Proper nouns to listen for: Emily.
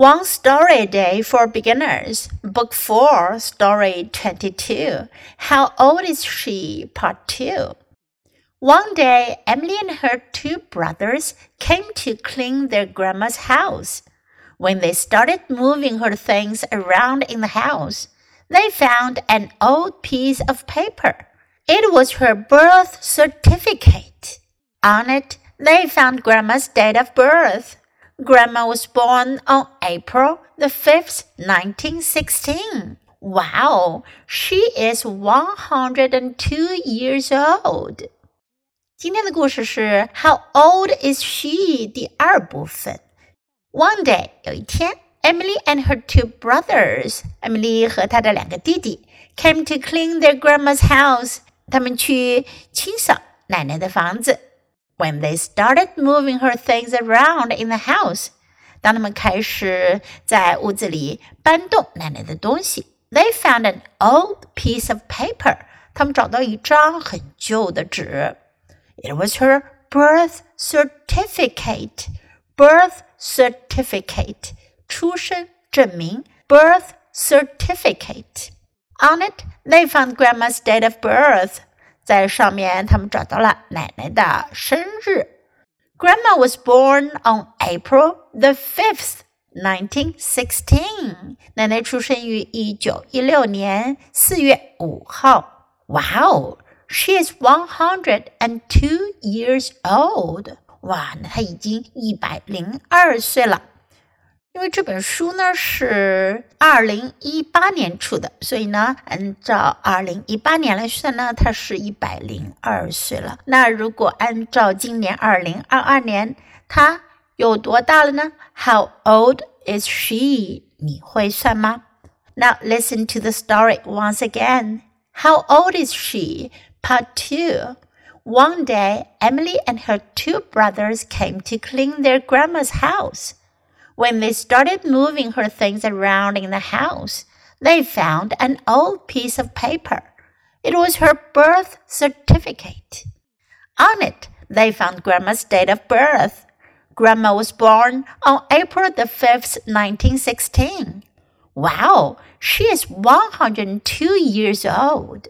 One Story Day for Beginners, Book 4, Story 22, How Old Is She? Part 2. One day, Emily and her two brothers came to clean their grandma's house. When they started moving her things around in the house, they found an old piece of paper. It was her birth certificate. On it, they found grandma's date of birth.Grandma was born on April the 5th, 1916. Wow, she is 102 years old. 今天的故事是 How old is she? 第二部分。One day, 有一天 Emily and her two brothers, Emily 和她的两个弟弟 came to clean their grandma's house. 他们去清扫奶奶的房子。When they started moving her things around in the house, 当他们开始在屋子里搬动奶奶的东西 they found an old piece of paper. 他们找到一张很旧的纸 It was her birth certificate. Birth certificate. 出生证明 Birth certificate. On it, they found grandma's date of birth.在上面他们找到了奶奶的生日 Grandma was born on April the 5th, 1916. 奶奶出生于1916年4月5号 Wow, she is 102 years old. 哇，她已经102岁了。因为这本书呢是2018年出的，所以呢，按照2018年来算呢，它是102岁了。那如果按照今年2022年，它有多大了呢？ How old is she? 你会算吗？ Now listen to the story once again. How old is she? Part 2. One day, Emily and her two brothers came to clean their grandma's house.When they started moving her things around in the house, they found an old piece of paper. It was her birth certificate. On it, they found Grandma's date of birth. Grandma was born on April the 5th, 1916. Wow, she is 102 years old.